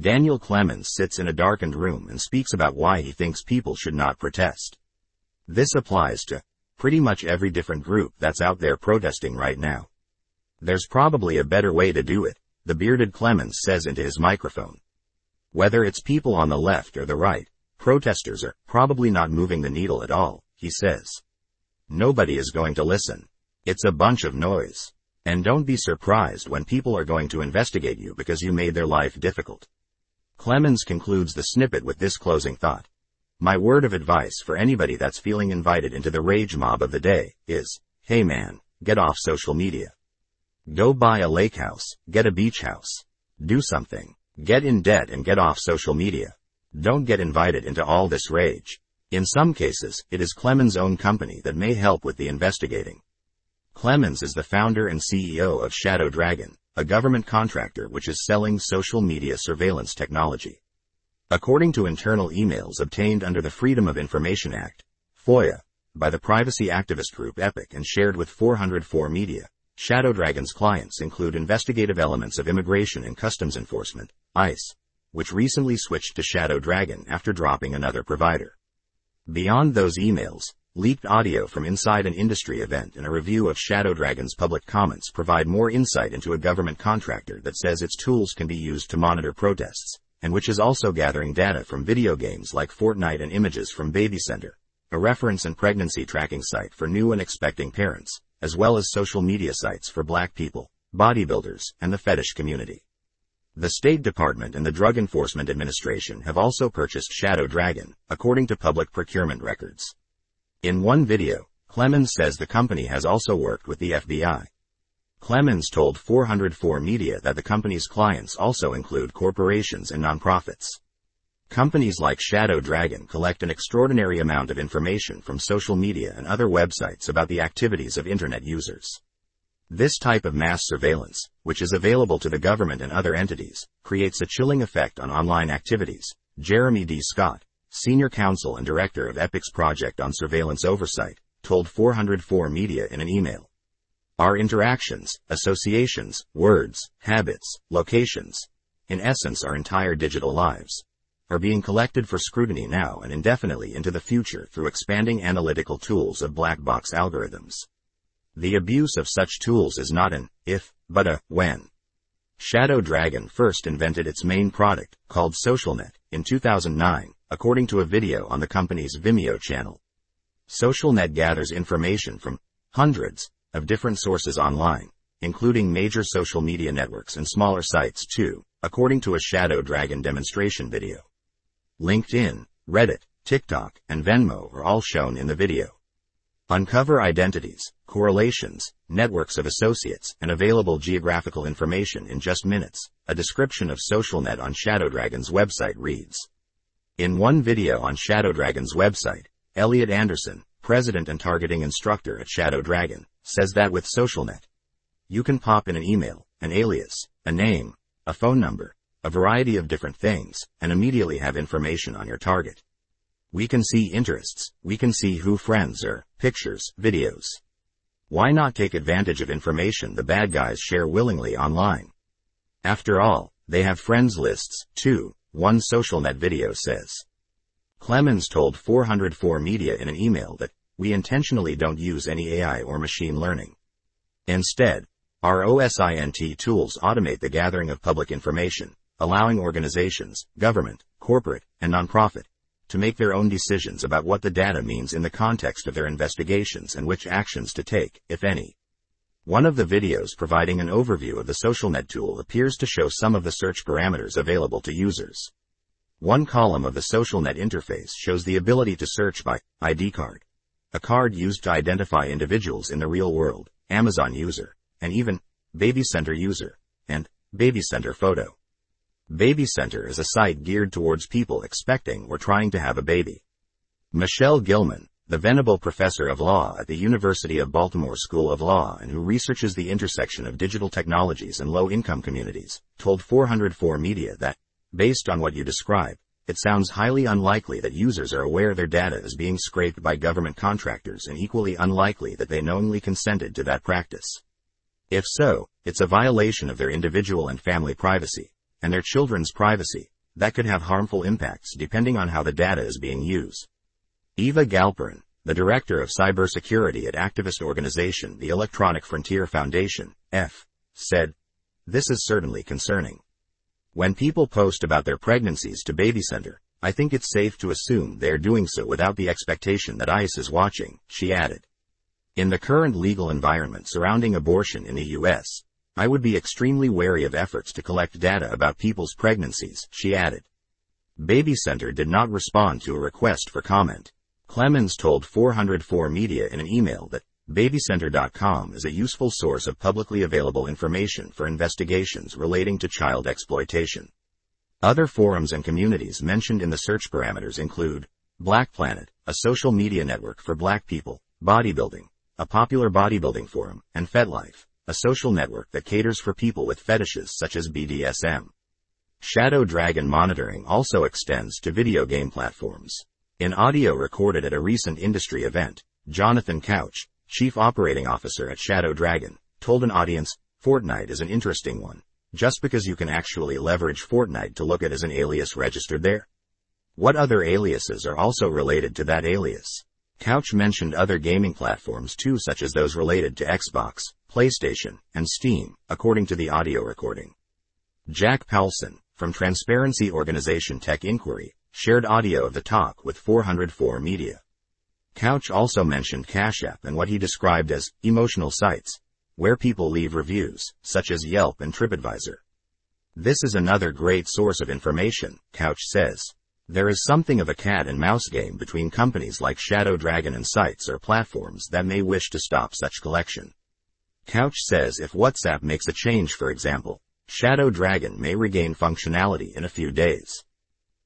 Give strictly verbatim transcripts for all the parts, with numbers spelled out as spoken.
Daniel Clemens sits in a darkened room and speaks about why he thinks people should not protest. This applies to pretty much every different group that's out there protesting right now. There's probably a better way to do it, the bearded Clemens says into his microphone. Whether it's people on the left or the right, protesters are probably not moving the needle at all, he says. Nobody is going to listen. It's a bunch of noise. And don't be surprised when people are going to investigate you because you made their life difficult. Clemens concludes the snippet with this closing thought. My word of advice for anybody that's feeling invited into the rage mob of the day is, hey man, get off social media. Go buy a lake house, get a beach house. Do something. Get in debt and get off social media. Don't get invited into all this rage. In some cases, it is Clemens' own company that may help with the investigating. Clemens is the founder and C E O of Shadow Dragon, a government contractor which is selling social media surveillance technology. According to internal emails obtained under the Freedom of Information Act, FOIA, by the privacy activist group Epic and shared with four oh four Media, Shadow Dragon's clients include investigative elements of Immigration and Customs Enforcement, ICE, which recently switched to Shadow Dragon after dropping another provider. Beyond those emails, leaked audio from inside an industry event and a review of Shadow Dragon's public comments provide more insight into a government contractor that says its tools can be used to monitor protests, and which is also gathering data from video games like Fortnite and images from BabyCenter, a reference and pregnancy tracking site for new and expecting parents, as well as social media sites for black people, bodybuilders, and the fetish community. The State Department and the Drug Enforcement Administration have also purchased Shadow Dragon, according to public procurement records. In one video, Clemens says the company has also worked with the F B I. Clemens told four oh four Media that the company's clients also include corporations and nonprofits. Companies like Shadow Dragon collect an extraordinary amount of information from social media and other websites about the activities of internet users. This type of mass surveillance, which is available to the government and other entities, creates a chilling effect on online activities. Jeremy D. Scott, senior counsel and director of Epic's Project on Surveillance Oversight, told four oh four Media in an email. Our interactions, associations, words, habits, locations, in essence our entire digital lives, are being collected for scrutiny now and indefinitely into the future through expanding analytical tools of black box algorithms. The abuse of such tools is not an if, but a when. Shadow Dragon first invented its main product, called SocialNet, in two thousand nine, according to a video on the company's Vimeo channel. SocialNet gathers information from hundreds of different sources online, including major social media networks and smaller sites too, according to a Shadow Dragon demonstration video. LinkedIn, Reddit, TikTok, and Venmo are all shown in the video. Uncover identities, correlations, networks of associates, and available geographical information in just minutes. A description of SocialNet on Shadow Dragon's website reads. In one video on Shadow Dragon's website, Elliot Anderson, president and targeting instructor at Shadow Dragon, says that with SocialNet, you can pop in an email, an alias, a name, a phone number, a variety of different things, and immediately have information on your target. We can see interests, we can see who friends are, pictures, videos. Why not take advantage of information the bad guys share willingly online? After all, they have friends lists, too, one SocialNet video says. Clemens told four oh four Media in an email that, we intentionally don't use any A I or machine learning. Instead, our O S I N T tools automate the gathering of public information, allowing organizations, government, corporate, and nonprofit, to make their own decisions about what the data means in the context of their investigations and which actions to take, if any. One of the videos providing an overview of the SocialNet tool appears to show some of the search parameters available to users. One column of the SocialNet interface shows the ability to search by I D card, a card used to identify individuals in the real world, Amazon user, and even BabyCenter user, and BabyCenter photo. BabyCenter is a site geared towards people expecting or trying to have a baby. Michelle Gilman, the venerable professor of law at the University of Baltimore School of Law and who researches the intersection of digital technologies and low-income communities, told four oh four Media that, based on what you describe, it sounds highly unlikely that users are aware their data is being scraped by government contractors and equally unlikely that they knowingly consented to that practice. If so, it's a violation of their individual and family privacy, and their children's privacy, that could have harmful impacts depending on how the data is being used. Eva Galperin, the director of cybersecurity at activist organization the Electronic Frontier Foundation, F, said, "This is certainly concerning. When people post about their pregnancies to BabyCenter, I think it's safe to assume they're doing so without the expectation that ICE is watching," she added. "In the current legal environment surrounding abortion in the U S, I would be extremely wary of efforts to collect data about people's pregnancies," she added. BabyCenter did not respond to a request for comment. Clemens told four oh four Media in an email that babycenter dot com is a useful source of publicly available information for investigations relating to child exploitation. Other forums and communities mentioned in the search parameters include Black Planet, a social media network for black people, bodybuilding, a popular bodybuilding forum, and FetLife, a social network that caters for people with fetishes such as B D S M. Shadow Dragon monitoring also extends to video game platforms. In audio recorded at a recent industry event, Jonathan Couch, chief operating officer at Shadow Dragon, told an audience, "Fortnite is an interesting one, just because you can actually leverage Fortnite to look at as an alias registered there. What other aliases are also related to that alias?" Couch mentioned other gaming platforms too, such as those related to Xbox, PlayStation, and Steam, according to the audio recording. Jack Paulson, from transparency organization Tech Inquiry, shared audio of the talk with four oh four Media. Couch also mentioned Cash App and what he described as emotional sites, where people leave reviews, such as Yelp and TripAdvisor. "This is another great source of information," Couch says. "There is something of a cat-and-mouse game between companies like Shadow Dragon and sites or platforms that may wish to stop such collection." Couch says if WhatsApp makes a change, for example, Shadow Dragon may regain functionality in a few days.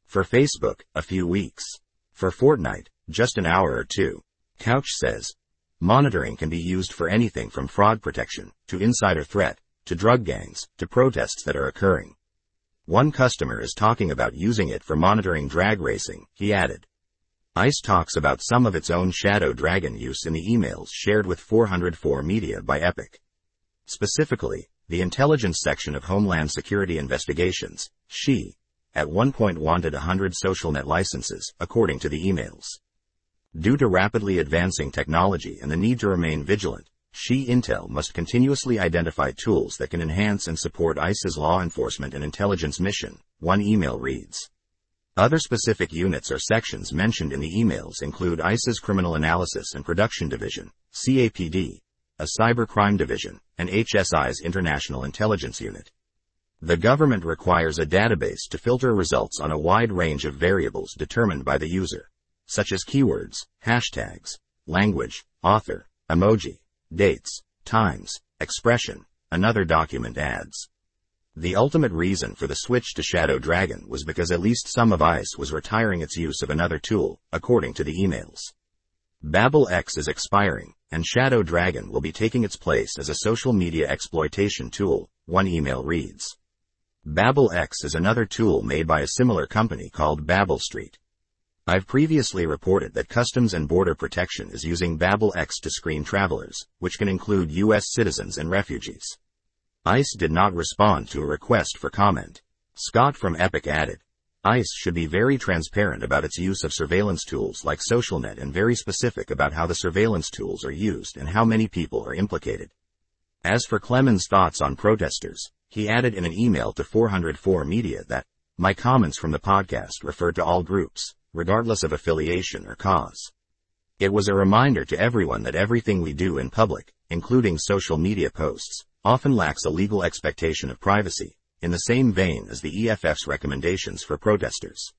For Facebook, a few weeks. For Fortnite, just an hour or two. Couch says, "Monitoring can be used for anything from fraud protection, to insider threat, to drug gangs, to protests that are occurring." One customer is talking about using it for monitoring drag racing, he added. ICE talks about some of its own Shadow Dragon use in the emails shared with four oh four Media by Epic. Specifically, the intelligence section of Homeland Security Investigations, she, at one point wanted one hundred SocialNet licenses, according to the emails. Due to rapidly advancing technology and the need to remain vigilant, She Intel must continuously identify tools that can enhance and support ICE's law enforcement and intelligence mission, one email reads. Other specific units or sections mentioned in the emails include ICE's Criminal Analysis and Production Division, C A P D, a cybercrime division, and H S I's International Intelligence Unit. The government requires a database to filter results on a wide range of variables determined by the user, such as keywords, hashtags, language, author, emoji, dates, times, expression, another document adds. The ultimate reason for the switch to Shadow Dragon was because at least some of ICE was retiring its use of another tool, according to the emails. Babel X is expiring, and Shadow Dragon will be taking its place as a social media exploitation tool, one email reads. Babel X is another tool made by a similar company called Babel Street. "I've previously reported that Customs and Border Protection is using Babel X to screen travelers, which can include U S citizens and refugees." ICE did not respond to a request for comment. Scott from Epic added, "ICE should be very transparent about its use of surveillance tools like SocialNet and very specific about how the surveillance tools are used and how many people are implicated." As for Clemens' thoughts on protesters, he added in an email to four oh four Media that, "My comments from the podcast refer to all groups, regardless of affiliation or cause. It was a reminder to everyone that everything we do in public, including social media posts, often lacks a legal expectation of privacy, in the same vein as the E F F's recommendations for protesters."